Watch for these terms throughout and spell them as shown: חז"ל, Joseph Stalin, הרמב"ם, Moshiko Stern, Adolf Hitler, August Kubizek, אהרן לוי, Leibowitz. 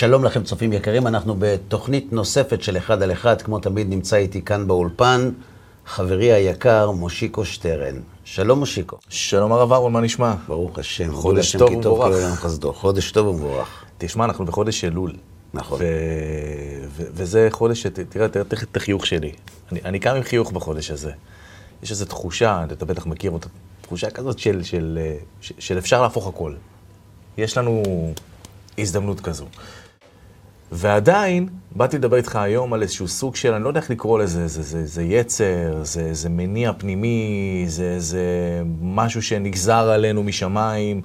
שלום לכם צופים יקרים, אנחנו בתוכנית נוספת של אחד על אחד, כמו תמיד נמצא איתי כאן באולפן, חברי היקר מושיקו שטרן. שלום מושיקו. שלום הרב ארון, מה נשמע? ברוך השם, חודש טוב ומבורך. חודש טוב ומבורך. תשמע, אנחנו בחודש אלול. נכון. וזה חודש, תראה, תכף את החיוך שלי. אני קם עם חיוך בחודש הזה. יש איזו תחושה, אתה בטח מכיר אותה, תחושה כזאת של אפשר להפוך הכל. יש לנו הזדמנות כזו. ועדיין, באתי לדבר איתך היום על איזשהו סוג של, אני לא יודע איך לקרוא לזה, זה יצר, זה מניע פנימי, זה משהו שנגזר עלינו משמיים.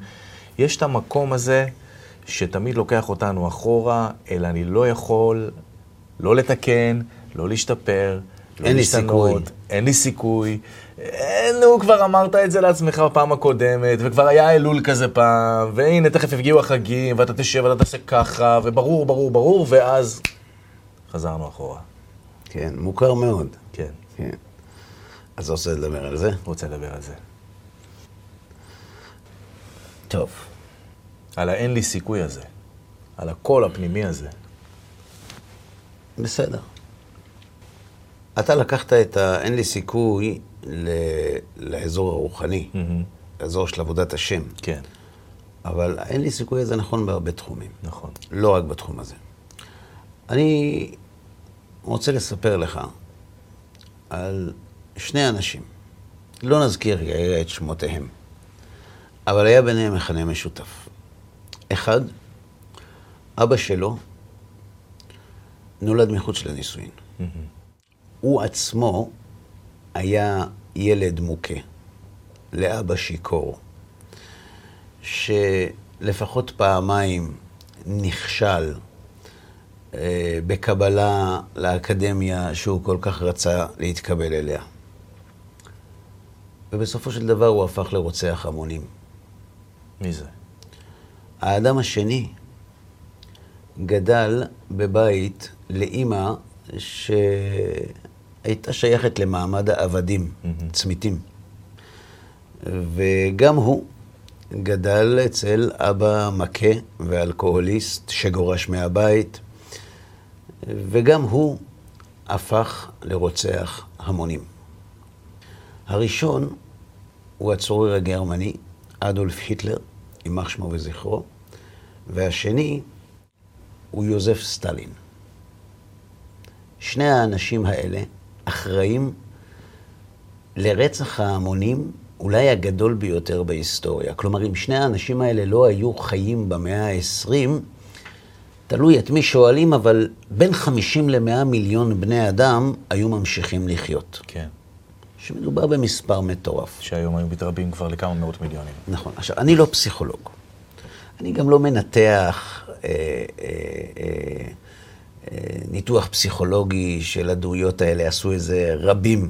יש את המקום הזה שתמיד לוקח אותנו אחורה, אלא אני לא יכול לא לתקן, לא להשתפר, לא להשתנות, אין לי סיכוי. נו, כבר אמרת את זה לעצמך בפעם הקודמת, וכבר היה אלול כזה פעם, והנה, תכף הפגיעו החגים, ואתה תשב, ואתה תעשה ככה, וברור, ברור, ברור, ואז חזרנו אחורה. כן, מוכר מאוד. כן. כן. אז רוצה לדבר על זה? רוצה לדבר על זה. טוב. על האין לי סיכוי הזה, על הקול הפנימי הזה. בסדר. אתה לקחת את האין לי סיכוי לאזור הרוחני, לאזור של עבודת השם. כן. אבל אין לי סיכוי הזה נכון בהרבה תחומים. נכון. לא רק בתחום הזה. אני רוצה לספר לך על שני אנשים. לא נזכיר את שמותיהם, אבל היה ביניהם מכנה משותף. אחד, אבא שלו נולד מחוץ לנישואין. הוא עצמו היה ילד מוכה, לאבא שיקור, שלפחות פעמיים נכשל בקבלה לאקדמיה שהוא כל כך רצה להתקבל אליה. ובסופו של דבר הוא הפך לרוצח המונים. מי זה? האדם השני גדל בבית לאמא שהייתה שייכת למעמד העבדים, צמיתים. וגם הוא גדל אצל אבא מכה ואלכוהוליסט שגורש מהבית, וגם הוא הפך לרוצח המונים. הראשון הוא הצורר הגרמני, אדולף היטלר, יימח שמו וזכרו, והשני הוא יוזף סטלין. שני האנשים האלה אחראים לרצח ההמונים אולי הגדול ביותר בהיסטוריה. כלומר, אם שני האנשים האלה לא היו חיים במאה ה-20, תלוי את מי שואלים, אבל בין 50 ל-100 מיליון בני אדם היו ממשיכים לחיות. כן. שמדובר במספר מטורף. שהיום היו מתרבים כבר לכמה מאות מיליונים. נכון. עכשיו, אני לא פסיכולוג. אני גם לא מנתח ניתוח פסיכולוגי של הדעויות האלה, עשו איזה רבים.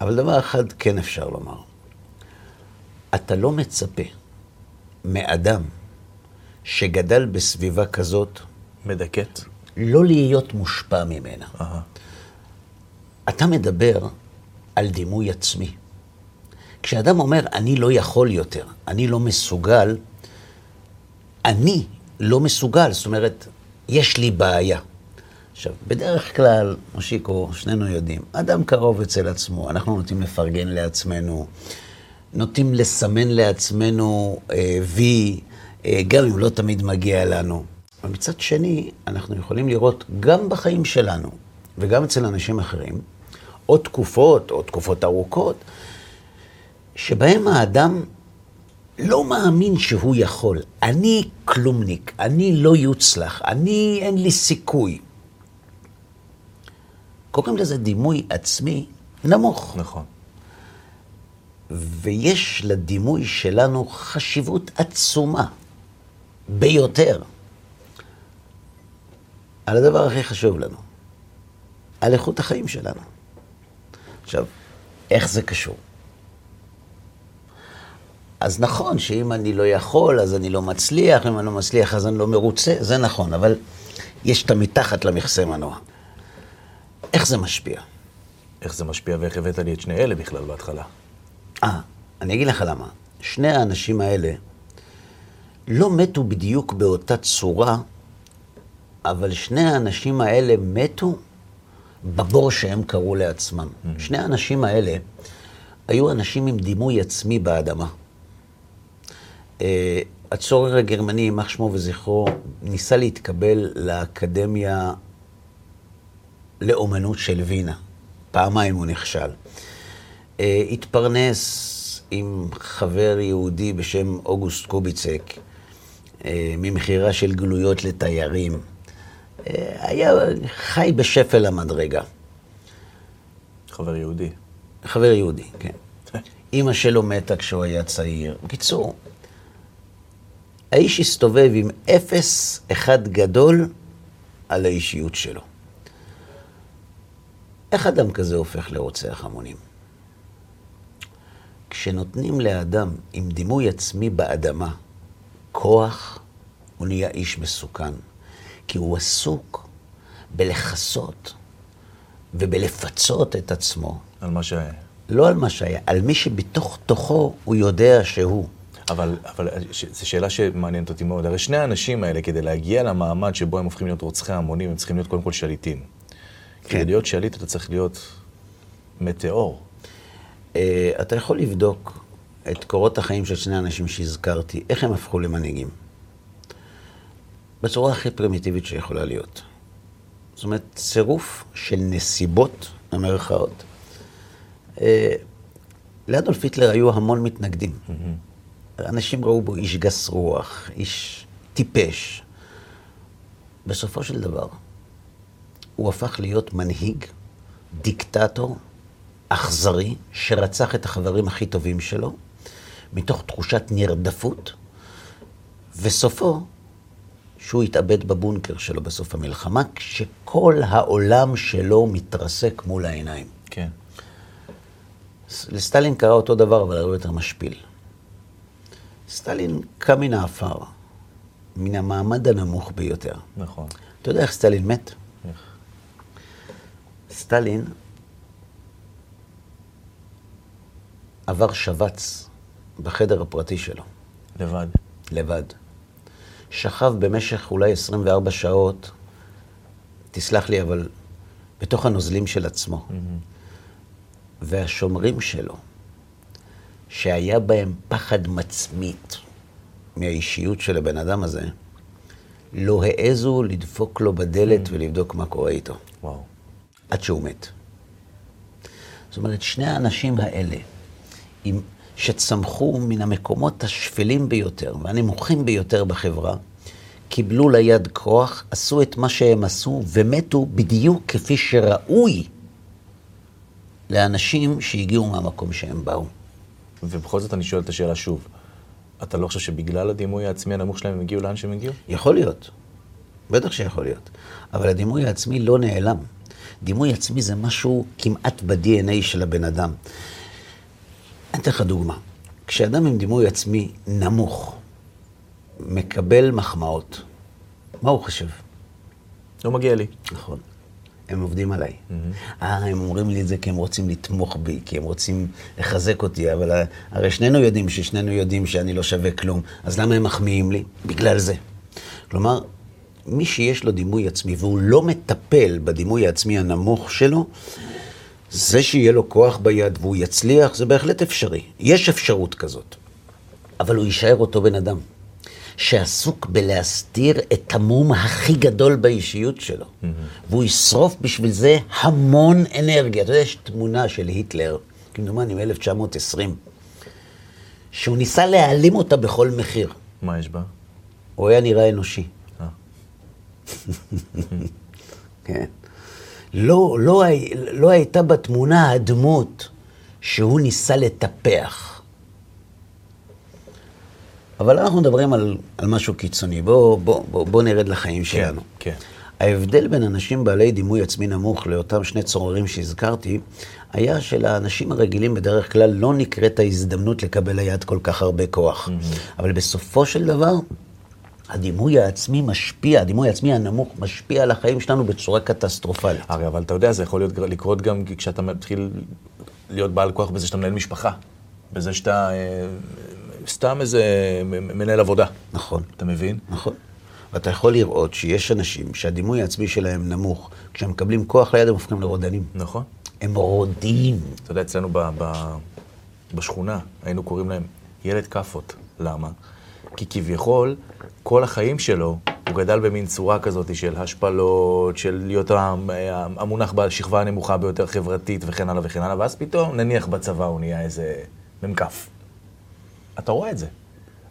אבל דבר אחד כן אפשר לומר. אתה לא מצפה מאדם שגדל בסביבה כזאת, מדכאת, לא להיות מושפע ממנה. אתה מדבר על דימוי עצמי. כשאדם אומר, אני לא יכול יותר, אני לא מסוגל, אני לא מסוגל, זאת אומרת, יש לי בעיה. עכשיו, בדרך כלל, מושיקו, שנינו יודעים, אדם קרוב אצל עצמו, אנחנו נוטים לפרגן לעצמנו, נוטים לסמן לעצמנו וי, גם אם לא תמיד מגיע לנו. ומצד שני, אנחנו יכולים לראות גם בחיים שלנו, וגם אצל אנשים אחרים, או תקופות ארוכות, שבהם האדם לא מאמין שהוא יכול. אני כלומניק, אני לא יוצלח, אני אין לי סיכוי. קוראים לזה דימוי עצמי נמוך. נכון. ויש לדימוי שלנו חשיבות עצומה ביותר. על הדבר הכי חשוב לנו, על איכות החיים שלנו. עכשיו, איך זה קשור? אז נכון, שאם אני לא יכול, אז אני לא מצליח, אם אני לא מצליח, אז אני לא מרוצה, זה נכון, אבל יש את המתחת למכסה מנוע. איך זה משפיע? איך זה משפיע ואיך הבאת לי את שני אלה בכלל בהתחלה? אני אגיד לך למה. שני האנשים האלה לא מתו בדיוק באותה צורה אבל שני האנשים האלה מתו בבור שהם קראו לעצמם. שני האנשים האלה היו אנשים עם דימוי עצמי באדמה. הצורר הגרמני, יימח שמו וזכרו, ניסה להתקבל לאקדמיה לאומנות של וינה. פעמיים הוא נכשל. התפרנס עם חבר יהודי בשם אוגוסט קוביצק, ממחירה של גלויות לתיירים. היה חי בשפל המדרגה. חבר יהודי. חבר יהודי, כן. אמא שלו מתה כשהוא היה צעיר. בקיצור, האיש הסתובב עם אפס אחד גדול על האישיות שלו. איך אדם כזה הופך לרוצח המונים? כשנותנים לאדם עם דימוי עצמי באדמה כוח, הוא נהיה איש מסוכן. כי הוא עסוק בלחסות ובלפצות את עצמו. על מה שהיה. לא על מה שהיה, על מי שבתוך תוכו הוא יודע שהוא. אבל זו שאלה שמעניינת אותי מאוד. הרי שני האנשים האלה, כדי להגיע למעמד שבו הם הופכים להיות רוצחי המונים, הם צריכים להיות קודם כל שליטים. כן. כדי להיות שליט אתה צריך להיות מטאור. אתה יכול לבדוק את קורות החיים של שני האנשים שהזכרתי, איך הם הפכו למנהיגים. בצורה הכי פרימיטיבית שיכולה להיות. זאת אומרת, צירוף של נסיבות המרכאות. לאדולף היטלר היו המון מתנגדים. אנשים ראו בו איש גס רוח, איש טיפש. בסופו של דבר, הוא הפך להיות מנהיג, דיקטטור, אכזרי, שרצח את החברים הכי טובים שלו, מתוך תחושת נרדפות, וסופו, שהוא התאבד בבונקר שלו בסוף המלחמה, כשכל העולם שלו מתרסק מול העיניים. כן. לסטלין קרה אותו דבר, אבל הרבה יותר משפיל. סטלין קם מן האפר, מן המעמד הנמוך ביותר. נכון. אתה יודע איך סטלין מת? איך? סטלין עבר שבץ בחדר הפרטי שלו. לבד? לבד. שכב במשך אולי 24 שעות, תסלח לי, אבל בתוך הנוזלים של עצמו. והשומרים שלו, שהיה בהם פחד מצמית מהאישיות של הבן אדם הזה, לא העזו לדפוק לו בדלת ולבדוק מה קורה איתו. וואו. עד שהוא מת. זאת אומרת, שני האנשים האלה, שצמחו מן המקומות השפלים ביותר והנמוכים ביותר בחברה, קיבלו ליד כוח, עשו את מה שהם עשו ומתו בדיוק כפי שראוי לאנשים שהגיעו מהמקום שהם באו. ובכל זאת אני שואל את השאלה שוב, אתה לא חושב שבגלל הדימוי העצמי הנמוך שלהם הם הגיעו לאן שהם הגיעו? יכול להיות, בטח שיכול להיות, אבל הדימוי העצמי לא נעלם. דימוי עצמי זה משהו כמעט ב-DNA של הבן אדם. אני אתן לך דוגמה. כשאדם עם דימוי עצמי נמוך מקבל מחמאות, מה הוא חושב? לא מגיע לי. נכון. הם עובדים עליי. הם אומרים לי את זה כי הם רוצים לתמוך בי, כי הם רוצים לחזק אותי, אבל הרי שנינו יודעים שאני לא שווה כלום, אז למה הם מחמיאים לי? בגלל זה. כלומר, מי שיש לו דימוי עצמי והוא לא מטפל בדימוי העצמי הנמוך שלו, זה שיהיה לו כוח ביד והוא יצליח, זה בהחלט אפשרי. יש אפשרות כזאת. אבל הוא יישאר אותו בן אדם, שעסוק בלהסתיר את המום הכי גדול באישיות שלו. והוא ישרוף בשביל זה המון אנרגיה. אתה יודע, יש תמונה של היטלר, כמדומני, מ-1920, שהוא ניסה להעלים אותה בכל מחיר. מה יש בה? הוא היה נראה אנושי. כן. לא הייתה בתמונה הדמות שהוא ניסה לטפח. אבל אנחנו מדברים על משהו קיצוני. בוא נרד לחיים שלנו. כן. ההבדל בין אנשים בעלי דימוי עצמי נמוך לאותם שני צוררים שהזכרתי, היה שלאנשים הרגילים בדרך כלל לא נקראת ההזדמנות לקבל ליד כל כך הרבה כוח. אבל בסופו של דבר, הדימוי העצמי הנמוך משפיע על החיים שלנו בצורה קטסטרופלית. הרי, אבל אתה יודע, זה יכול להיות, לקרות גם כשאתה מתחיל להיות בעל כוח בזה שאתה מנהל משפחה, בזה שאתה סתם איזה מנהל עבודה. נכון. אתה מבין? נכון. ואתה יכול לראות שיש אנשים שהדימוי העצמי שלהם נמוך, כשהם מקבלים כוח ליד הם הופכים לרודנים. נכון. הם רודים. אתה יודע, אצלנו בשכונה היינו קוראים להם ילד קפות. למה? כי כביכול כל החיים שלו הוא גדל במין צורה כזאת של השפלות, של להיות המונח בשכבה הנמוכה ביותר חברתית וכן הלאה וכן הלאה, ואז פתאום נניח בצבא הוא נהיה איזה ממקף. אתה רואה את זה.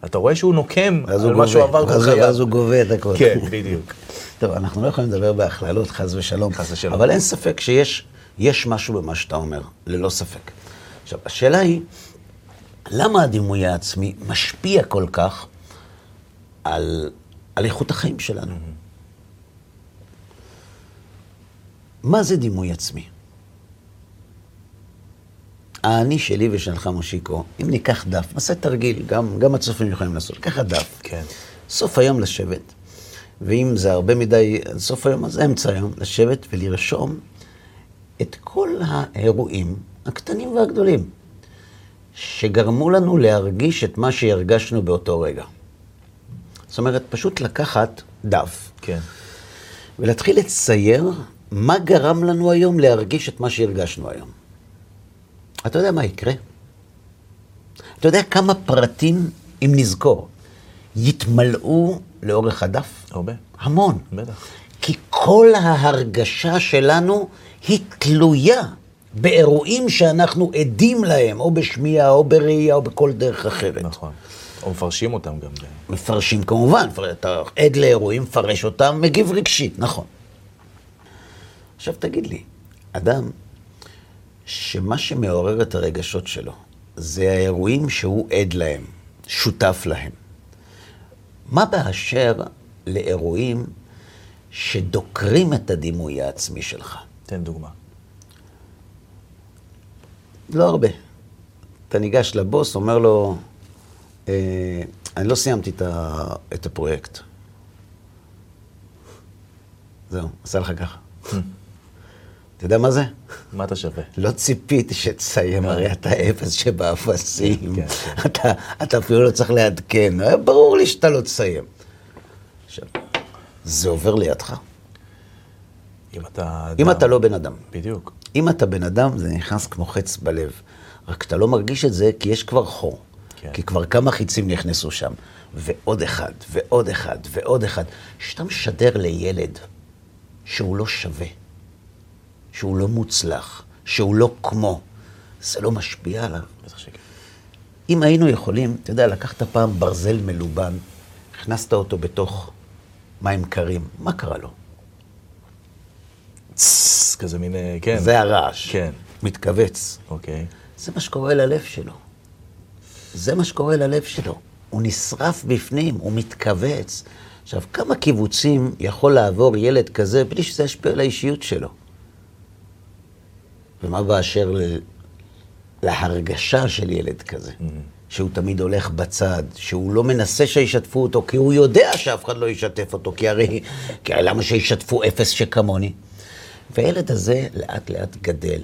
אתה רואה שהוא נוקם על מה שהוא עבר כל חייו. אז הוא גובה את הכל. כן, בדיוק. טוב, אנחנו לא יכולים לדבר בהכללות, חס ושלום. חס ושלום. אבל אין ספק שיש משהו במה שאתה אומר, ללא ספק. עכשיו, השאלה היא, למה הדימוי העצמי משפיע כל כך על איכות החיים שלנו? מה זה דימוי עצמי? האני שלי ושלך, מושיקו, אם ניקח דף, נעשה תרגיל, גם הצופים יכולים לעשות, לקחת דף. כן. סוף היום לשבת, ואם זה הרבה מדי סוף היום, אז אמצע היום, לשבת ולרשום את כל האירועים הקטנים והגדולים, שגרמו לנו להרגיש את מה שהרגשנו באותו רגע. זאת אומרת, פשוט לקחת דף. כן. ולהתחיל לצייר מה גרם לנו היום להרגיש את מה שהרגשנו היום. אתה יודע מה יקרה? אתה יודע כמה פרטים, אם נזכור, יתמלאו לאורך הדף? הרבה. המון. בטח. כי כל ההרגשה שלנו היא תלויה באירועים שאנחנו עדים להם, או בשמיעה, או בראייה, או בכל דרך אחרת. נכון. או מפרשים אותם גם. מפרשים כמובן, אתה עד לאירועים, מפרש אותם, מגיב רגשית, נכון. עכשיו תגיד לי, אדם, שמה שמעורר את הרגשות שלו, זה האירועים שהוא עד להם, שותף להם. מה באשר לאירועים שדוקרים את הדימוי העצמי שלך? תן דוגמה. לא הרבה. אתה ניגש לבוס, אומר לו, אני לא סיימתי את הפרויקט. זהו, עשה לך ככה. אתה יודע מה זה? מה אתה שווה? לא ציפיתי שתסיים, הרי אתה אפס שבאפסים. אתה אפילו לא צריך לעדכן. ברור לי שאתה לא תסיים. זה עובר לידך. אם אתה לא בן אדם. בדיוק. אם אתה בן אדם, זה נכנס כמו חץ בלב. רק אתה לא מרגיש את זה כי יש כבר חור. כי כבר כמה חיצים נכנסו שם. ועוד אחד, ועוד אחד, ועוד אחד. שאתה משדר לילד שהוא לא שווה. שהוא לא מוצלח, שהוא לא כמו, זה לא משפיע עליו. בטח שכן. אם היינו יכולים, אתה יודע, לקחת פעם ברזל מלובן, הכנסת אותו בתוך מים קרים, מה קרה לו? צסס, כזה מין, כן. זה הרעש. כן. מתכווץ. אוקיי. זה מה שקורה ללב שלו. זה מה שקורה ללב שלו. הוא נשרף בפנים, הוא מתכווץ. עכשיו, כמה קיבוצים יכול לעבור ילד כזה בלי שזה ישפיע על האישיות שלו? ומה באשר להרגשה של ילד כזה, שהוא תמיד הולך בצד, שהוא לא מנסה שישתפו אותו, כי הוא יודע שאף אחד לא ישתף אותו, כי הרי למה שישתפו אפס שכמוני? והילד הזה לאט לאט גדל,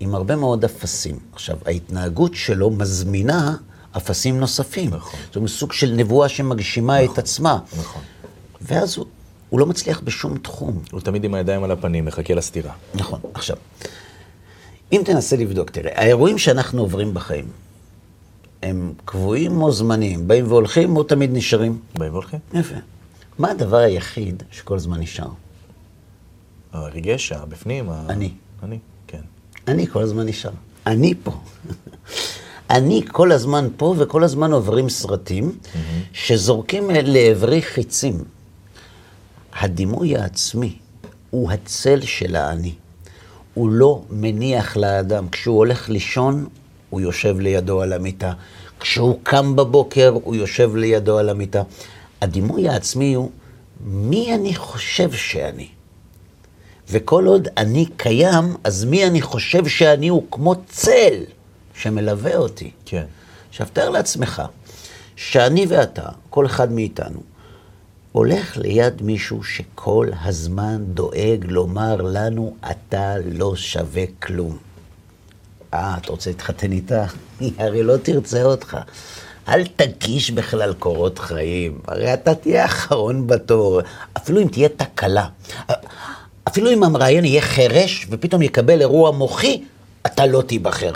עם הרבה מאוד אפסים. עכשיו, ההתנהגות שלו מזמינה אפסים נוספים. נכון. זה מסוג של נבואה שמגשימה נכון. את עצמה. נכון. ואז הוא לא מצליח בשום תחום. הוא תמיד עם הידיים על הפנים, מחכה לסתירה. נכון, עכשיו. אם תנסה לבדוק, תראה, האירועים שאנחנו עוברים בחיים, הם קבועים או זמניים, באים והולכים או תמיד נשארים? באים והולכים. יפה. מה הדבר היחיד שכל זמן נשאר? הרגש, בפנים. אני. אני, כן. אני כל הזמן נשאר. אני פה. אני כל הזמן פה וכל הזמן עוברים סרטים שזורקים לעברי חיצים. הדימוי העצמי הוא הצל של האני. הוא לא מניח לאדם. כשהוא הולך לישון, הוא יושב לידו על המיטה. כשהוא קם בבוקר, הוא יושב לידו על המיטה. הדימוי העצמי הוא, מי אני חושב שאני? וכל עוד אני קיים, אז מי אני חושב שאני הוא כמו צל שמלווה אותי. כן. שפתר לעצמך, שאני ואתה, כל אחד מאיתנו, הולך ליד מישהו שכל הזמן דואג לומר לנו, אתה לא שווה כלום. אתה רוצה להתחתן איתה? היא הרי לא תרצה אותך. אל תגיש בכלל קורות חיים, הרי אתה תהיה אחרון בתור, אפילו אם תהיה תקלה, אפילו אם המראיין יהיה חרש ופתאום יקבל אירוע מוחי, אתה לא תיבחר.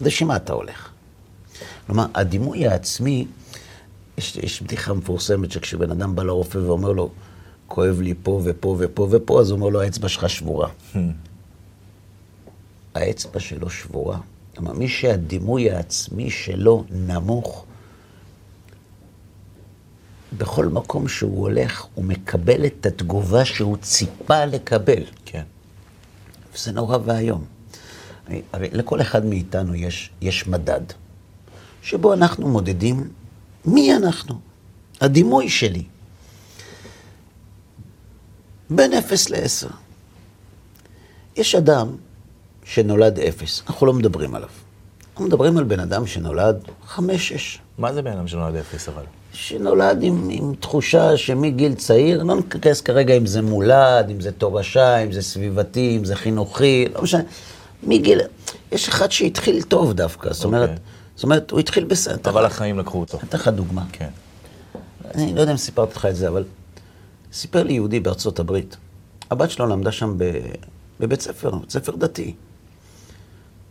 לשמה אתה הולך. כלומר, הדימוי העצמי, יש בדיחה מפורסמת שכשבן אדם בא לרופא ואומר לו, כואב לי פה ופה ופה ופה, אז הוא אומר לו, האצבע שלך שבורה. האצבע שלו שבורה. כלומר, מי שהדימוי העצמי שלו נמוך, בכל מקום שהוא הולך, הוא מקבל את התגובה שהוא ציפה לקבל. כן. וזה נורא והיום. הרי לכל אחד מאיתנו יש מדד, שבו אנחנו מודדים מי אנחנו, הדימוי שלי. בין 0 ל-10. יש אדם שנולד 0, אנחנו לא מדברים עליו. אנחנו מדברים על בן אדם שנולד 5-6. מה זה בן אדם שנולד 0 אבל? שנולד עם תחושה שמגיל צעיר, לא נתכנס כרגע אם זה מולד, אם זה תורשה, אם זה סביבתי, אם זה חינוכי, לא משנה. מגיל, יש אחד שהתחיל טוב דווקא, זאת אומרת, הוא התחיל בסדר. אבל החיים לקחו אותו. אתה לך דוגמה. כן. אני לא יודע אם סיפרת לך את זה, אבל סיפר לי יהודי בארצות הברית. הבת שלו למדה שם בבית ספר, בית ספר דתי.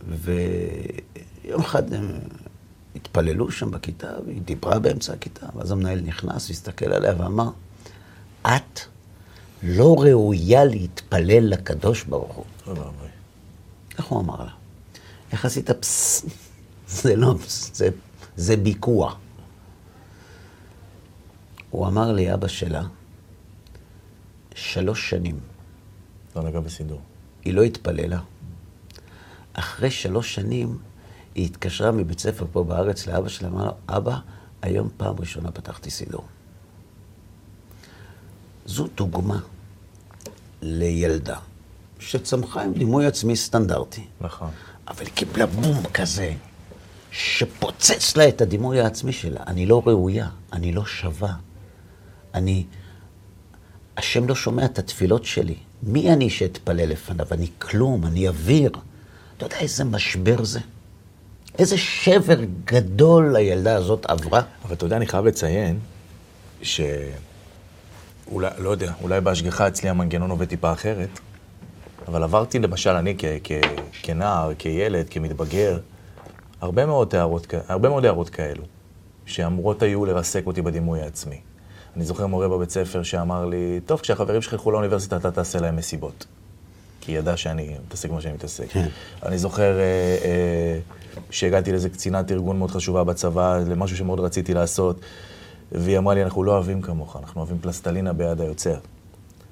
ויום אחד הם התפללו שם בכיתה, והיא דיברה באמצע הכיתה, ואז המנהל נכנס, הסתכל עליה ואמר, את לא ראויה להתפלל לקדוש ברוך הוא. תודה רבה. איך הוא אמר לה? איך עשית פס? זה לא פס, זה ביקוע. הוא אמר לי, אבא שלה, 3 שנים. לא נגע בסידור. היא לא התפללה. אחרי 3 שנים, היא התקשרה מבית ספר פה בארץ לאבא שלה, אמר לו, אבא, היום פעם ראשונה פתחתי סידור. זו דוגמה לילדה. שצמחה עם דימוי עצמי סטנדרטי. נכון. אבל היא קיבלה בום כזה, שפוצץ לה את הדימוי העצמי שלה. אני לא ראויה, אני לא שווה. השם לא שומע את התפילות שלי. מי אני שאתפלל לפניו? אני כלום, אני אוויר. אתה יודע איזה משבר זה? איזה שבר גדול הילדה הזאת עברה? אבל אתה יודע, אני חייב לציין אולי, לא יודע, אולי בהשגחה אצלי המנגנון עובד טיפה אחרת. אבל עברתי למשל, אני כנער, כילד, כמתבגר, הרבה מאוד הערות כאלו, שאמרות היו לרסק אותי בדימוי העצמי. אני זוכר מורה בבית ספר שאמר לי, טוב, כשהחברים שלך ילכו לאוניברסיטה, אתה תעשה להם מסיבות. כי ידע שאני מתעסק כמו שאני מתעסק. אני זוכר שהגעתי לאיזו קצינת ארגון מאוד חשובה בצבא, למשהו שמאוד רציתי לעשות, והיא אמרה לי, אנחנו לא אוהבים כמוך, אנחנו אוהבים פלסטלינה ביד היוצר.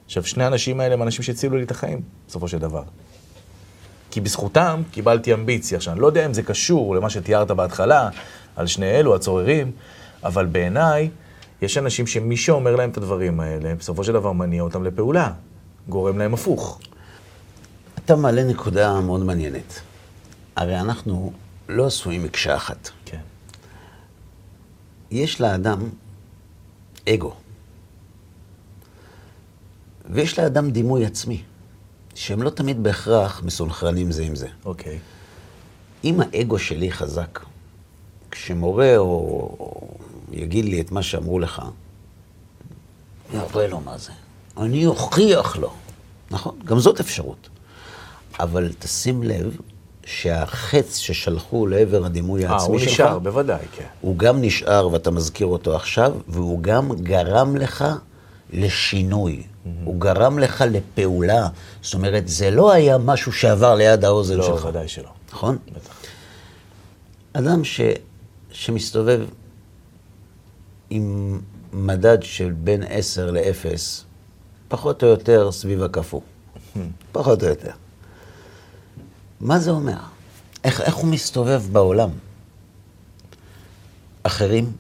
עכשיו, שני האנשים האלה הם אנשים שהצילו לי את החיים, בסופו של דבר. כי בזכותם קיבלתי אמביציה, שאני לא יודע אם זה קשור למה שתיארת בהתחלה, על שני אלו הצוררים, אבל בעיניי, יש אנשים שמי שאומר להם את הדברים האלה, בסופו של דבר מניע אותם לפעולה, גורם להם הפוך. אתה מעלה נקודה מאוד מעניינת. הרי אנחנו לא עשויים מקשה אחת. כן. יש לאדם אגו. ויש לאדם דימוי עצמי, שהם לא תמיד בהכרח מסונכרנים זה עם זה. אוקיי. אם האגו שלי חזק, כשמורה או יגיד לי את מה שאמרו לך, אני אראה לו מה זה. אני אוכיח לו. נכון? גם זאת אפשרות. אבל תשים לב שהחץ ששלחו לעבר הדימוי העצמי שלך, הוא נשאר, בוודאי, כן. הוא גם נשאר, ואתה מזכיר אותו עכשיו, והוא גם גרם לך לשינוי. הוא גרם לך לפעולה. זאת אומרת, זה לא היה משהו שעבר ליד האוזן שלך. לא, ודאי שלא. נכון? בטח. אדם שמסתובב עם מדד של בין 10 ל-0, פחות או יותר סביב הכפו. פחות או יותר. מה זה אומר? איך הוא מסתובב בעולם? אחרים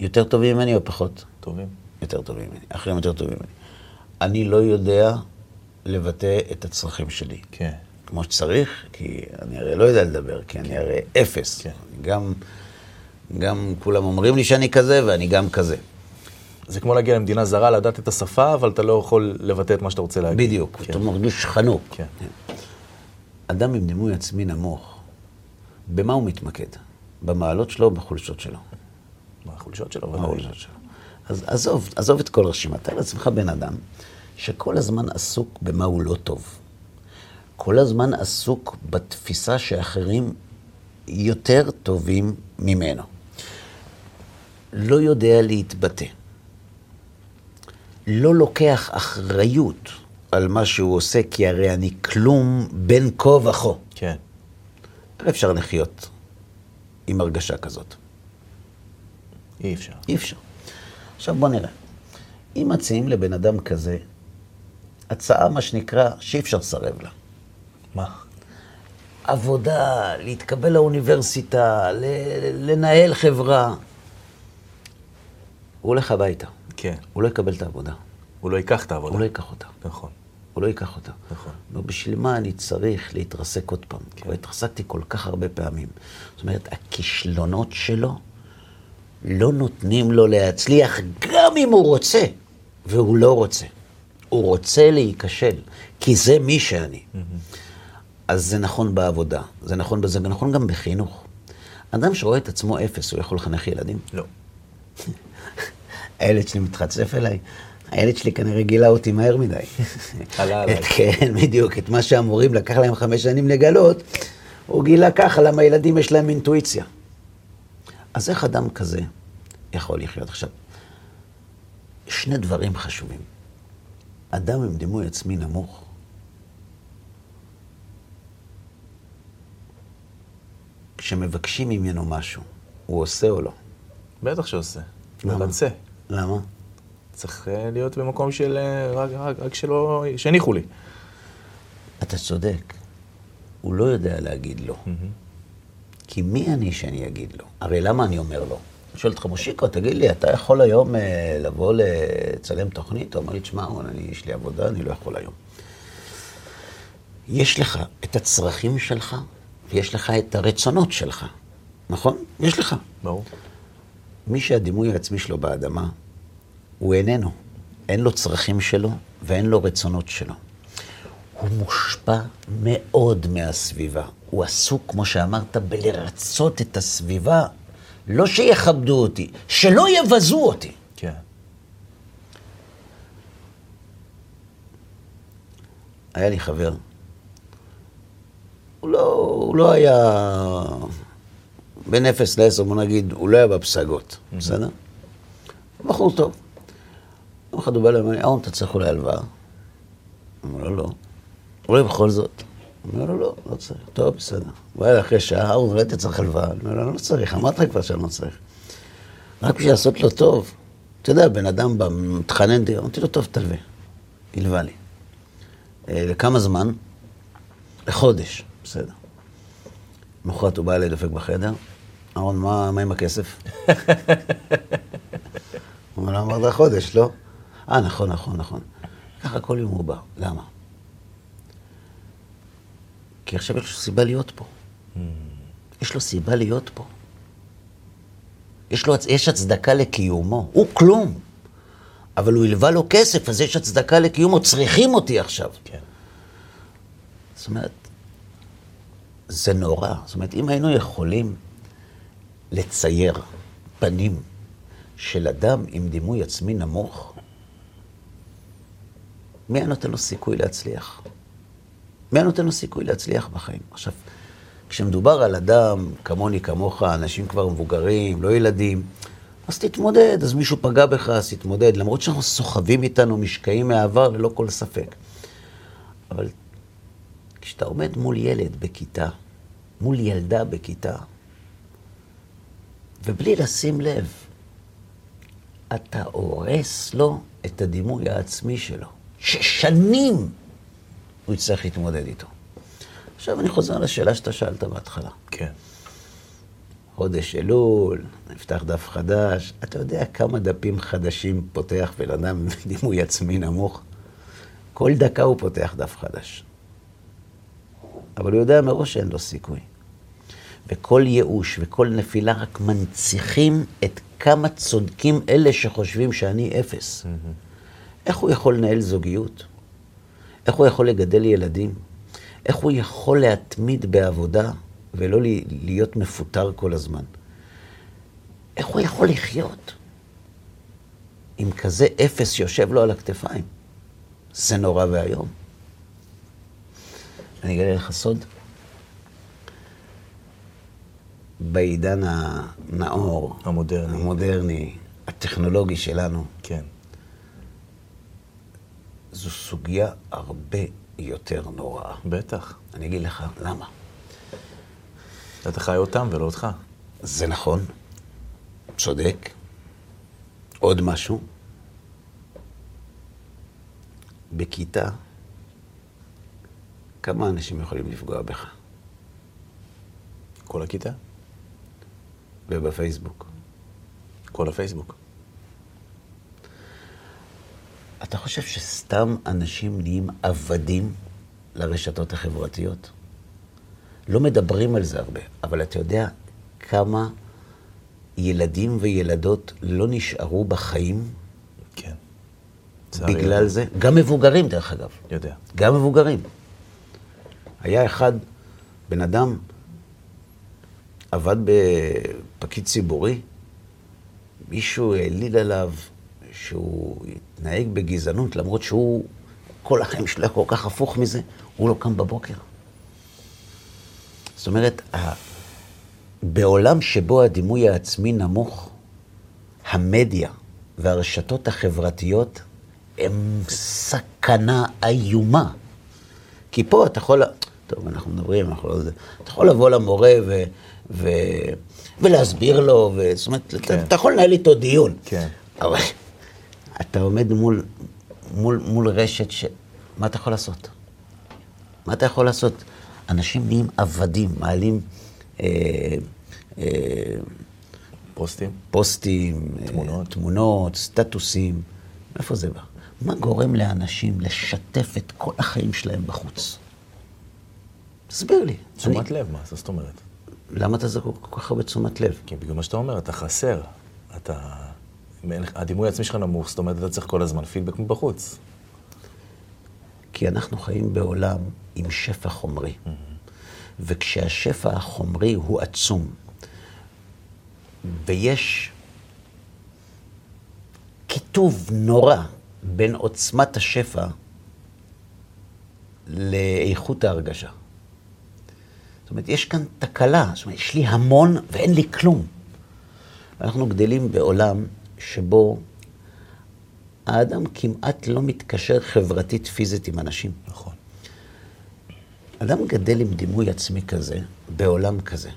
יותר טובים ממני או פחות? טובים. יותר טובים ממני. אחרים יותר טובים ממני. אני לא יודע לבטא את הצרכים שלי. כן. כמו שצריך, כי אני הרי לא יודע לדבר, כי אני הרי 0. כן. גם כולם אומרים לי שאני כזה, ואני גם כזה. זה כמו להגיע למדינה זרה, לדעת את השפה, אבל אתה לא יכול לבטא את מה שאתה רוצה להגיד. בדיוק. כן. אתה מרגיש חנוק. כן. אדם עם דימוי עצמי נמוך, במה הוא מתמקד? במעלות שלו או בחולשות שלו? החולשות שלו ובחולשות שלו. אז עזוב את כל רשימה. תאר לעצמך בן אדם שכל הזמן עסוק במה הוא לא טוב. כל הזמן עסוק בתפיסה שאחרים יותר טובים ממנו. לא יודע להתבטא. לא לוקח אחריות על מה שהוא עושה, כי הרי אני כלום בין כה וכה. כן. אי אפשר לחיות עם הרגשה כזאת. אי אפשר. אי אפשר. עכשיו בוא נראה. אם מציעים לבן אדם כזה, הצעה מה שנקרא שאי אפשר לסרב לה. מה? עבודה, להתקבל לאוניברסיטה, לנהל חברה. הוא הולך הביתה. כן. הוא לא יקבל את העבודה. הוא לא ייקח את העבודה. הוא לא ייקח אותה. נכון. הוא לא ייקח אותה. נכון. לא, בשביל מה אני צריך להתרסק עוד פעם? כן. כבר התרסקתי כל כך הרבה פעמים. זאת אומרת, הכישלונות שלו לא נותנים לו להצליח גם אם הוא רוצה, והוא לא רוצה. הוא רוצה להיכשל, כי זה מי שאני. אז זה נכון בעבודה, זה נכון בזה, ונכון גם בחינוך. אדם שרואה את עצמו אפס, הוא יכול לחנך ילדים? לא. הילד שלי מתחצף אליי. הילד שלי כנראה גילה אותי מהר מדי. עלה עליי. כן, בדיוק. את מה שהמורים לקח להם 5 שנים לגלות, הוא גילה ככה, למה ילדים יש להם אינטואיציה. אז איך אדם כזה יכול לחיות? עכשיו, 2 דברים חשובים. אדם עם דימוי עצמי נמוך, כשמבקשים ממנו משהו, הוא עושה או לא? בטח שעושה. למה? למה? צריך להיות במקום של רק שלא, שניחו לי. אתה צודק. הוא לא יודע להגיד לו. כי מי אני שאני אגיד לו? הרי למה אני אומר לו? אני שואל אותך, מושיקו, תגיד לי, אתה יכול היום לבוא לצלם תוכנית? הוא אומר לי, תשמע, יש לי עבודה, אני לא יכול היום. יש לך את הצרכים שלך, ויש לך את הרצונות שלך. נכון? יש לך. ברור. מי שהדימוי העצמי שלו באדמה, הוא איננו. אין לו צרכים שלו, ואין לו רצונות שלו. הוא מושפע מאוד מהסביבה. הוא עסוק, כמו שאמרת, בלרצות את הסביבה. לא שיכבדו אותי, שלא יבזו אותי. כן. היה לי חבר. הוא לא היה... בין 0 ל-10, בוא נגיד, הוא לא היה בפסגות, בסדר? הוא בחור טוב. יום אחד הוא בא להם, אהרון, אתה צריך אולי הלוואה? הוא אומר לו, לא. אולי בכל זאת? הוא אומר לו, לא, לא צריך. טוב, בסדר. הוא בא אלה אחרי שעה, אהרון, אולי אתה צריך הלוואה? הוא אומר לו, לא צריך, אמרת כבר שאני לא צריך. רק בשביל לעשות לו טוב. אתה יודע, בן אדם בא, מתחנן די, אמרתי לו, טוב, תלווה. הלווה לי. לכמה זמן? לחודש, בסדר. מחרת הוא בא אלי דופק בחדר, אהרון, מה עם הכסף? הוא לא אמר, זה חודש, לא? נכון. ככה כל יום הוא בא. למה? כי עכשיו יש לו סיבה להיות פה. יש לו סיבה להיות פה. יש הצדקה לקיומו. הוא כלום. אבל הוא הלווה לו כסף, אז יש הצדקה לקיומו. צריכים אותי עכשיו. כן. זאת אומרת, זה נורא. זאת אומרת, אם היינו יכולים לצייר פנים של אדם עם דימוי עצמי נמוך, מי נותן לו סיכוי להצליח? מי נותן לו סיכוי להצליח בחיים? עכשיו, כשמדובר על אדם כמוני, כמוך, אנשים כבר מבוגרים, לא ילדים, אז תתמודד, אז מישהו פגע בך, אז תתמודד, למרות שאנחנו סוחבים איתנו משקעים מהעבר, ללא כל ספק. אבל כשאתה עומד מול ילד בכיתה, מול ילדה בכיתה, ובלי לשים לב, אתה הורס לו את הדימוי העצמי שלו, ששנים הוא יצטרך להתמודד איתו. עכשיו אני חוזר לשאלה שאתה שאלת בהתחלה. כן. חודש אלול, נפתח דף חדש, אתה יודע כמה דפים חדשים פותח ולאדם דימוי עצמי נמוך? כל דקה הוא פותח דף חדש. אבל הוא יודע מראש שאין לו סיכוי. וכל ייאוש וכל נפילה רק מנציחים את כמה צודקים אלה שחושבים שאני אפס. איך הוא יכול לנהל זוגיות? איך הוא יכול לגדל ילדים? איך הוא יכול להתמיד בעבודה ולא להיות מפוטר כל הזמן? איך הוא יכול לחיות? עם כזה אפס יושב לו על הכתפיים. זה נורא והיום. אני אגלה לך סוד. בעידן הנאור, המודרני, הטכנולוגי שלנו, כן. זו סוגיה הרבה יותר נוראה. בטח. אני אגיד לך, למה? אתה חי אותם ולא אותך. זה נכון, צודק. עוד משהו. בכיתה, כמה אנשים יכולים לפגוע בך? כל הכיתה? ובפייסבוק. כל הפייסבוק. אתה חושב שסתם אנשים נהיים עבדים לרשתות החברתיות? לא מדברים על זה הרבה, אבל אתה יודע כמה ילדים וילדות לא נשארו בחיים? כן. בגלל זה? גם מבוגרים, דרך אגב. יודע. גם מבוגרים. היה אחד, בן אדם, עבד בפקיד ציבורי, מישהו העליל עליו שהוא התנהג בגזענות, למרות שהוא, כל החיים שלו כל כך הפוך מזה, הוא לא קם בבוקר. זאת אומרת, בעולם שבו הדימוי העצמי נמוך, המדיה והרשתות החברתיות הם סכנה איומה. כי פה אתה יכול... טוב, אנחנו מדברים, אתה יכול לבוא למורה ולהסביר לו, זאת אומרת, אתה יכול לנהל איתו דיון. כן. אבל אתה עומד מול רשת ש... מה אתה יכול לעשות? מה אתה יכול לעשות? אנשים נהיים עבדים, מעלים... פוסטים? פוסטים, תמונות, סטטוסים. מאיפה זה בא? מה גורם לאנשים לשתף את כל החיים שלהם בחוץ? תסביר לי. תשומת לב, מה? זאת אומרת. למה אתה זקוק כל כך הרבה תשומת לב? כי בגלל מה שאתה אומר, אתה חסר. הדימוי העצמי שלך נמוך, זאת אומרת, אתה צריך כל הזמן פידבק מבחוץ. כי אנחנו חיים בעולם עם שפע חומרי. וכשהשפע החומרי הוא עצום, ויש כיתוב נורא בין עוצמת השפע לאיכות ההרגשה. זאת אומרת, יש כאן תקלה, זאת אומרת, יש לי המון ואין לי כלום. אנחנו גדלים בעולם שבו האדם כמעט לא מתקשר חברתית פיזית עם אנשים. נכון. אדם גדל עם דימוי עצמי כזה, בעולם כזה.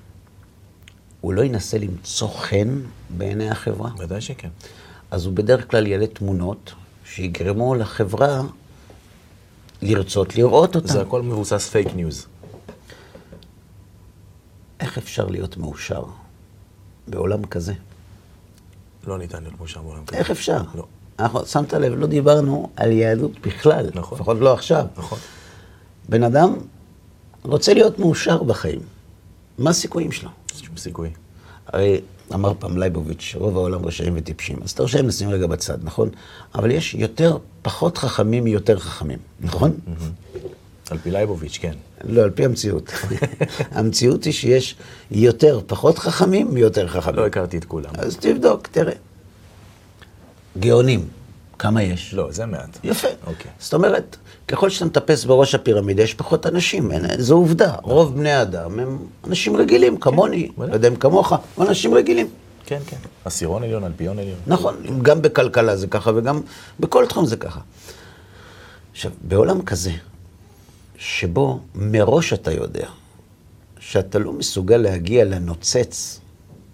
הוא לא ינסה למצוא חן בעיני החברה. בוודאי שכן. אז הוא בדרך כלל יעלה תמונות שיגרמו לחברה לרצות לראות אותם. זה הכל מבוסס פייק ניוז. איך אפשר להיות מאושר בעולם כזה? לא ניתן להיות מאושר בעולם כזה. איך אפשר? לא. אנחנו, שמת לב, לא דיברנו על יהדות בכלל. נכון. לפחות לא עכשיו. נכון. בן אדם רוצה להיות מאושר בחיים. מה הסיכויים שלו? שום סיכוי. הרי אמר פעם לייבוביץ', רוב העולם רשעים וטיפשים. אז תרשעים נשים רגע בצד, נכון? אבל יש יותר, פחות חכמים יותר חכמים, נכון? על פי לייבוביץ', כן. לא, על פי המציאות. המציאות היא שיש יותר, פחות חכמים מיותר חכמים. לא הכרתי את כולם. אז תבדוק, תראה. גאונים. כמה יש? לא, זה מעט. יפה. אוקיי. זאת אומרת, ככל שאתה מטפס בראש הפירמידה, יש פחות אנשים. זו עובדה. רוב בני האדם הם אנשים רגילים, כמוני, לא יודע אם כמוך, הם אנשים רגילים. כן, כן. עשירון עליון, אלפיון עליון. נכון, גם בכלכלה זה ככה, וגם בכל תחום זה ככה. עכשיו, בעולם כזה, שבו מראש אתה יודע, שאתה לא מסוגל להגיע לנוצץ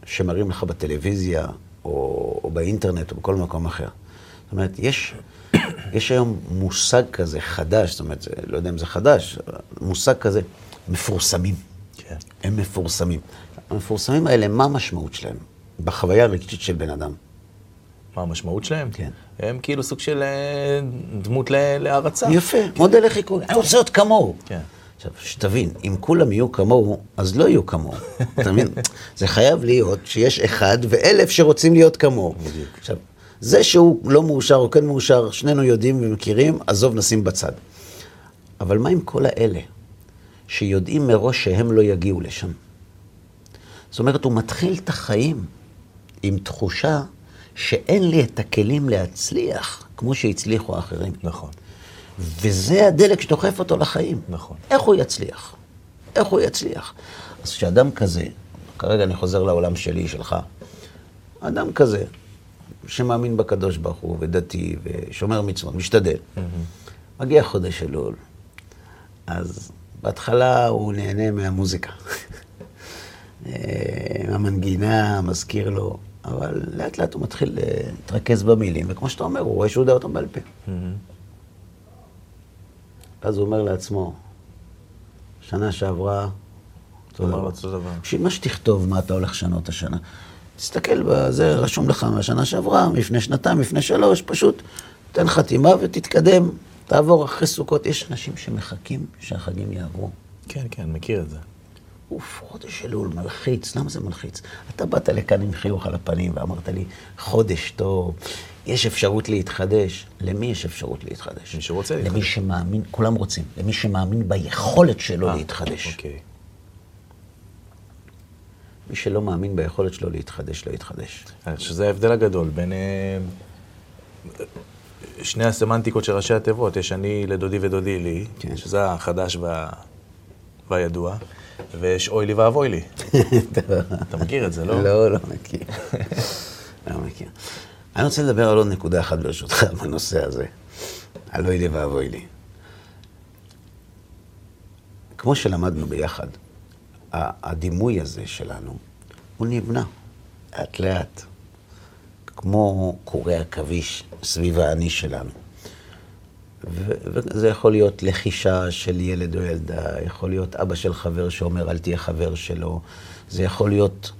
שמראים לך בטלוויזיה, או באינטרנט, או בכל מקום אחר. זאת אומרת, יש היום מושג כזה חדש, זאת אומרת, לא יודע אם זה חדש, מושג כזה, מפורסמים. כן. הם מפורסמים. המפורסמים האלה, מה המשמעות שלהם? בחוויה הרגשית של בן אדם. מה המשמעות שלהם? כן. הם כאילו סוג של דמות להרצה. יפה, מודל לחיקוי. אני רוצה להיות כמוהו. כן. עכשיו, שתבין, אם כולם יהיו כמוהו, אז לא יהיו כמוהו. אתה מבין? זה חייב להיות שיש 1,000 שרוצים להיות כמוהו. בדיוק. עכשיו, זה שהוא לא מאושר או כן מאושר, שנינו יודעים ומכירים, עזוב נשים בצד. אבל מה עם כל האלה שיודעים מראש שהם לא יגיעו לשם? זאת אומרת, הוא מתחיל את החיים עם תחושה שאין לי את הכלים להצליח, כמו שהצליחו האחרים. נכון. וזה הדלק שדוחף אותו לחיים. נכון. איך הוא יצליח? איך הוא יצליח? אז כשאדם כזה, כרגע אני חוזר לעולם שלי, שלך, אדם כזה, שמאמין בקדוש ברוך הוא, ודתי, ושומר מצוות, משתדל, מגיע חודש אלול, אז בהתחלה הוא נהנה מהמוזיקה. המנגינה מזכיר לו, אבל לאט לאט הוא מתחיל להתרכז במילים, וכמו שאתה אומר, הוא רואה שהוא יודע אותם בעל פה. אז הוא אומר לעצמו, שנה שעברה, מה שתכתוב מה אתה הולך לשנות השנה. תסתכל בזה, רשום לך מהשנה שעברה, לפני שנתיים, לפני שלוש, פשוט תן חתימה ותתקדם, תעבור אחרי סוכות. יש אנשים שמחכים שהחגים יעברו. כן, כן, מכיר את זה. אוף, חודש אלול, מלחיץ, למה זה מלחיץ? אתה באת לכאן עם חיוך על הפנים ואמרת לי, חודש טוב, יש אפשרות להתחדש. למי יש אפשרות להתחדש? מי שרוצה להתחדש. למי שמאמין, כולם רוצים, למי שמאמין ביכולת שלו להתחדש. אוקיי. מי שלא מאמין ביכולת שלו להתחדש, לא יתחדש. שזה ההבדל הגדול בין שני הסמנטיקות של ראשי התיבות. יש אני לדודי ודודי לי, כן. שזה החדש והידוע, ויש אוי לי ואבוי לי. אתה מכיר את זה, לא? לא, לא מכיר. לא מכיר. אני רוצה לדבר על עוד נקודה אחת ברשותך בנושא הזה, על אוי לי ואבוי לי. כמו שלמדנו ביחד, הדימוי הזה שלנו, הוא נבנה, לאט לאט, כמו קורי הכביש סביב העני שלנו. וזה יכול להיות לחישה של ילד או ילדה, יכול להיות אבא של חבר שאומר אל תהיה חבר שלו, זה יכול להיות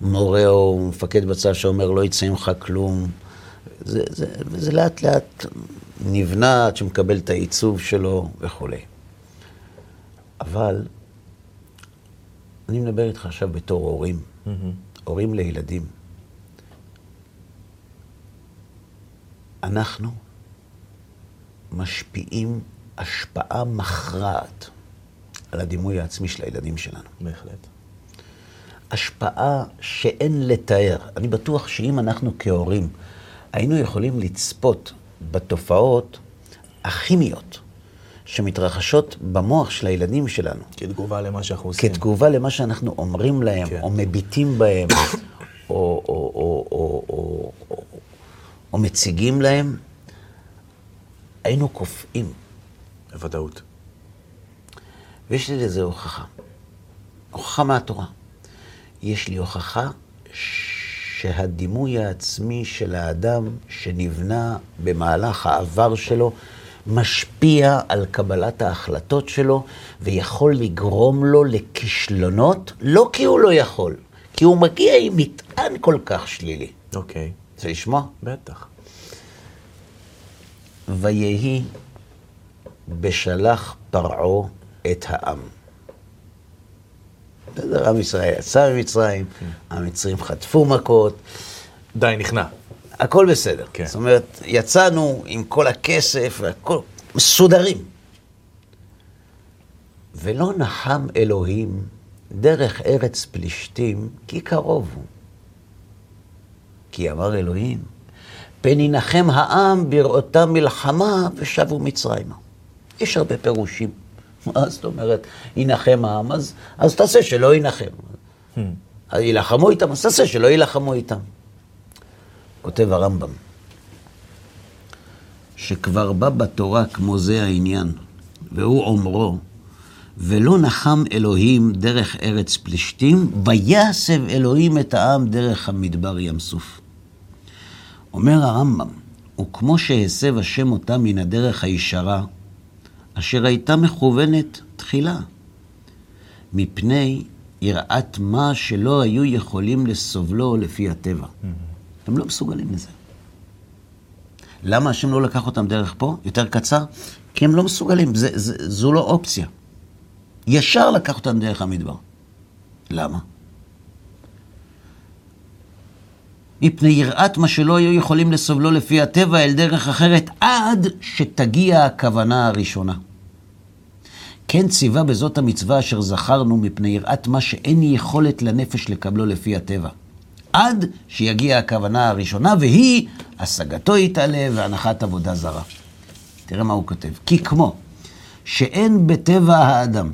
מורה או מפקד בצד שאומר לא יצא ממך כלום. וזה לאט לאט נבנה עד שמקבל את העיצוב שלו וכו'. אבל אני מדבר איתך עכשיו בתור הורים, הורים לילדים. אנחנו משפיעים השפעה מכרעת על הדימוי העצמי של הילדים שלנו. בהחלט. השפעה שאין לתאר. אני בטוח שאם אנחנו כהורים היינו יכולים לצפות בתופעות הכימיות שמתרחשות במוח של הילדים שלנו. כתגובה למה שאנחנו עושים. כתגובה למה שאנחנו אומרים להם, או מביטים בהם, או מציגים להם, היינו קופאים. בוודאות. ויש לי לזה הוכחה. הוכחה מהתורה. יש לי הוכחה שהדימוי העצמי של האדם שנבנה במהלך העבר שלו, משפיע על קבלת ההחלטות שלו, ויכול לגרום לו לכישלונות, לא כי הוא לא יכול, כי הוא מגיע עם מטען כל כך שלילי. אוקיי. זה ישמע? בטח. ויהי בשלח פרעו את העם. בסדר, עם ישראל יצא ממצרים, המצרים חטפו מכות. די, נכנע. הכל בסדר. כן. זאת אומרת, יצאנו עם כל הכסף והכל מסודרים. ולא נחם אלוהים דרך ארץ פלישתים, כי קרוב הוא. כי אמר אלוהים, פן ינחם העם בראותם מלחמה ושבו מצרימה. יש הרבה פירושים. מה זאת אומרת, ינחם העם, אז תעשה שלא ינחם. ילחמו איתם, אז תעשה שלא ילחמו איתם. כותב הרמב"ם, שכבר בא בתורה כמו זה העניין, והוא אומרו, ולא נחם אלוהים דרך ארץ פלישתים, ויסב אלוהים את העם דרך המדבר ים סוף. אומר הרמב"ם, וכמו שהסב השם אותה מן הדרך הישרה, אשר הייתה מכוונת תחילה, מפני יראת מה שלא היו יכולים לסובלו לפי הטבע. הם לא מסוגלים לזה. למה השם לא לקח אותם דרך פה? יותר קצר? כי הם לא מסוגלים. זו לא אופציה. ישר לקח אותם דרך המדבר. למה? מפני יראת מה שלא היו יכולים לסובלו לפי הטבע אל דרך אחרת, עד שתגיע הכוונה הראשונה. כן ציווה בזאת המצווה אשר זכרנו מפני יראת מה שאין יכולת לנפש לקבלו לפי הטבע. עד שיגיע הכוונה הראשונה, והיא השגתו יתעלה והנחת עבודה זרה. תראה מה הוא כותב. כי כמו שאין בטבע האדם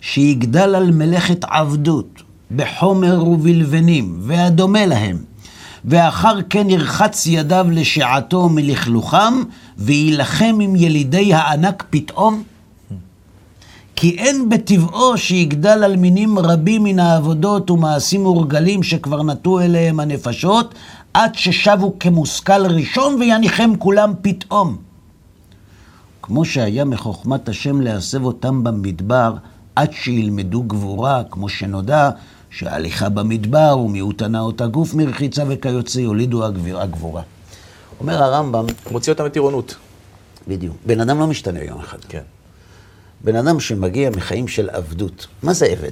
שיגדל על מלאכת עבדות בחומר ובלבנים והדומה להם, ואחר כן ירחץ ידיו לשעתו מלכלוכם וילחם עם ילידי הענק פתאום, כי אין בטבעו שיגדל על מינים רבים מן העבודות ומעשים ורגלים שכבר נטו אליהם הנפשות, עד ששבו כמושכל ראשון ויניחם כולם פתאום. כמו שהיה מחוכמת השם להסב אותם במדבר, עד שילמדו גבורה, כמו שנודע שההליכה במדבר ומיעוטנה אותה גוף מרחיצה וכיוצא יולידו הגבורה. אומר הרמב"ם... מוציא אותם את עירונות. בדיוק. בן אדם לא משתנה יום אחד. כן. בן אדם שמגיע מחיים של עבדות. מה זה עבד?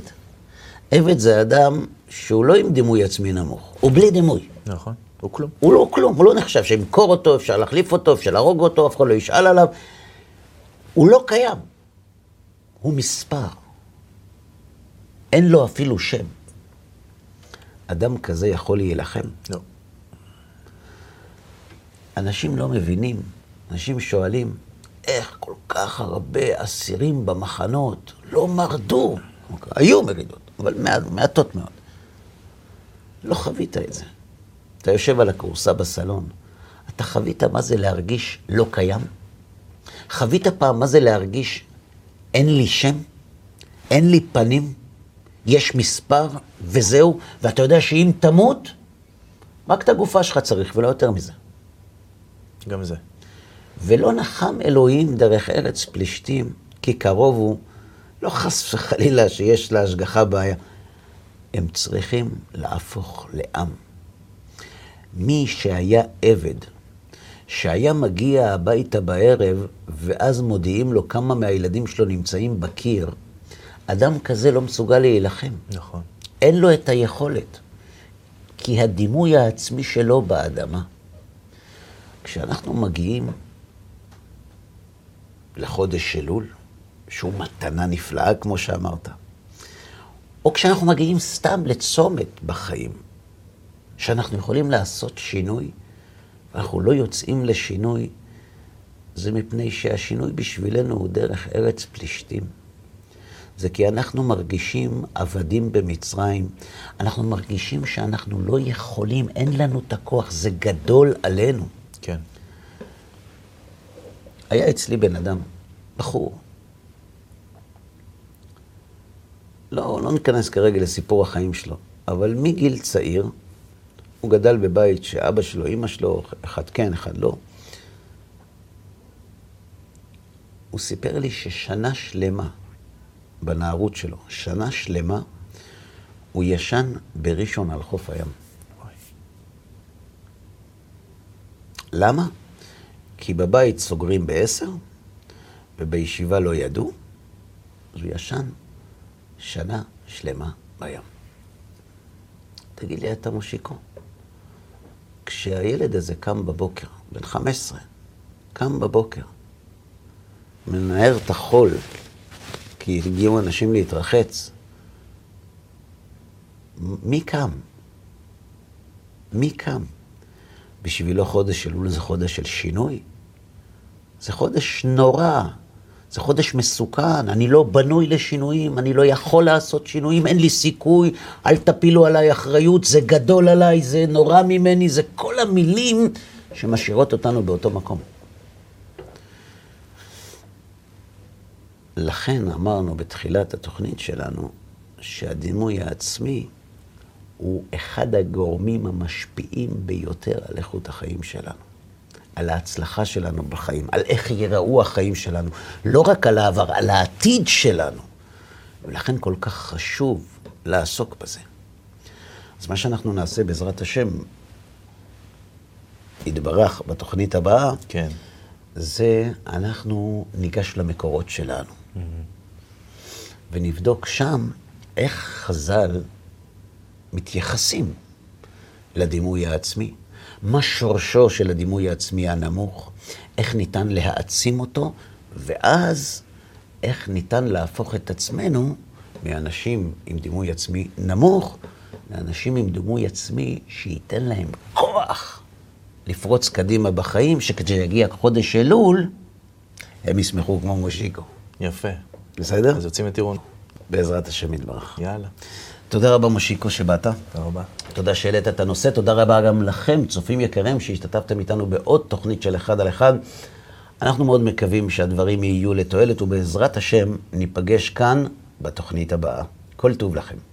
עבד זה אדם שהוא לא עם דימוי עצמי נמוך. הוא בלי דימוי. נכון. הוא כלום. הוא לא כלום. הוא לא נחשב שימכור אותו, אפשר להחליף אותו, אפשר להרוג אותו, אף אחד לא ישאל עליו. הוא לא קיים. הוא מספר. אין לו אפילו שם. אדם כזה יכול להילחם. לא. אנשים לא מבינים. אנשים שואלים, איך כל כך הרבה אסירים במחנות לא מרדו? היו מרידות, אבל מעטות מאוד. לא חווית את זה. אתה יושב על הכורסה בסלון, אתה חווית מה זה להרגיש לא קיים? חווית פעם מה זה להרגיש אין לי שם, אין לי פנים, יש מספר וזהו, ואתה יודע שאם תמות, רק את הגופה שלך צריך ולא יותר מזה. גם זה. ולא נחם אלוהים דרך ארץ פלישתים, כי קרוב הוא, לא חס וחלילה שיש לה השגחה בעיה. הם צריכים להפוך לעם. מי שהיה עבד, שהיה מגיע הביתה בערב, ואז מודיעים לו כמה מהילדים שלו נמצאים בקיר, אדם כזה לא מסוגל להילחם. נכון. אין לו את היכולת, כי הדימוי העצמי שלו באדמה. כשאנחנו מגיעים לחודש שלול, שהוא מתנה נפלאה, כמו שאמרת. או כשאנחנו מגיעים סתם לצומת בחיים, שאנחנו יכולים לעשות שינוי, ואנחנו לא יוצאים לשינוי, זה מפני שהשינוי בשבילנו הוא דרך ארץ פלישתים. זה כי אנחנו מרגישים עבדים במצרים, אנחנו מרגישים שאנחנו לא יכולים, אין לנו את הכוח, זה גדול עלינו. כן. היה אצלי בן אדם, בחור. לא ניכנס כרגע לסיפור החיים שלו, אבל מגיל צעיר, הוא גדל בבית שאבא שלו, אמא שלו, אחד כן, אחד לא. הוא סיפר לי ששנה שלמה, בנערות שלו, שנה שלמה, הוא ישן בראשון על חוף הים. למה? כי בבית סוגרים ב10, ובישיבה לא ידעו, אז הוא ישן שנה שלמה בים. תגיד לי, אתה מושיקו, כשהילד הזה קם בבוקר, בן 15, קם בבוקר, מנער את החול, כי הגיעו אנשים להתרחץ, מי קם? מי קם? בשבילו חודש אלול זה חודש של שינוי. זה חודש נורא, זה חודש מסוכן, אני לא בנוי לשינויים, אני לא יכול לעשות שינויים, אין לי סיכוי, אל תפילו עליי אחריות, זה גדול עליי, זה נורא ממני, זה כל המילים שמשאירות אותנו באותו מקום. לכן אמרנו בתחילת התוכנית שלנו, שהדימוי העצמי הוא אחד הגורמים המשפיעים ביותר על איכות החיים שלנו. על ההצלחה שלנו בחיים, על איך ייראו החיים שלנו, לא רק על העבר, על העתיד שלנו. ולכן כל כך חשוב לעסוק בזה. אז מה שאנחנו נעשה בעזרת השם, יתברך בתוכנית הבאה, כן. זה אנחנו ניגש למקורות שלנו. Mm-hmm. ונבדוק שם איך חז"ל מתייחסים לדימוי העצמי, מה שורשו של הדימוי העצמי הנמוך, איך ניתן להעצים אותו, ואז איך ניתן להפוך את עצמנו מאנשים עם דימוי עצמי נמוך לאנשים עם דמוי עצמי שייתן להם כוח לפרוץ קדימה בחיים, שכשיגיע חודש אלול, הם ישמחו כמו מושיקו. יפה. בסדר? אז יוצאים את טירון. בעזרת השם יתברך. יאללה. תודה רבה מושיקו שבאת. תודה רבה. תודה שהעלית את הנושא. תודה רבה גם לכם, צופים יקרים, שהשתתפתם איתנו בעוד תוכנית של 1 על 1. אנחנו מאוד מקווים שהדברים יהיו לתועלת, ובעזרת השם ניפגש כאן בתוכנית הבאה. כל טוב לכם.